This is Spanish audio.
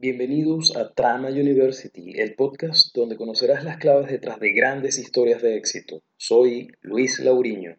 Bienvenidos a Trama University, el podcast donde conocerás las claves detrás de grandes historias de éxito. Soy Luis Lauriño.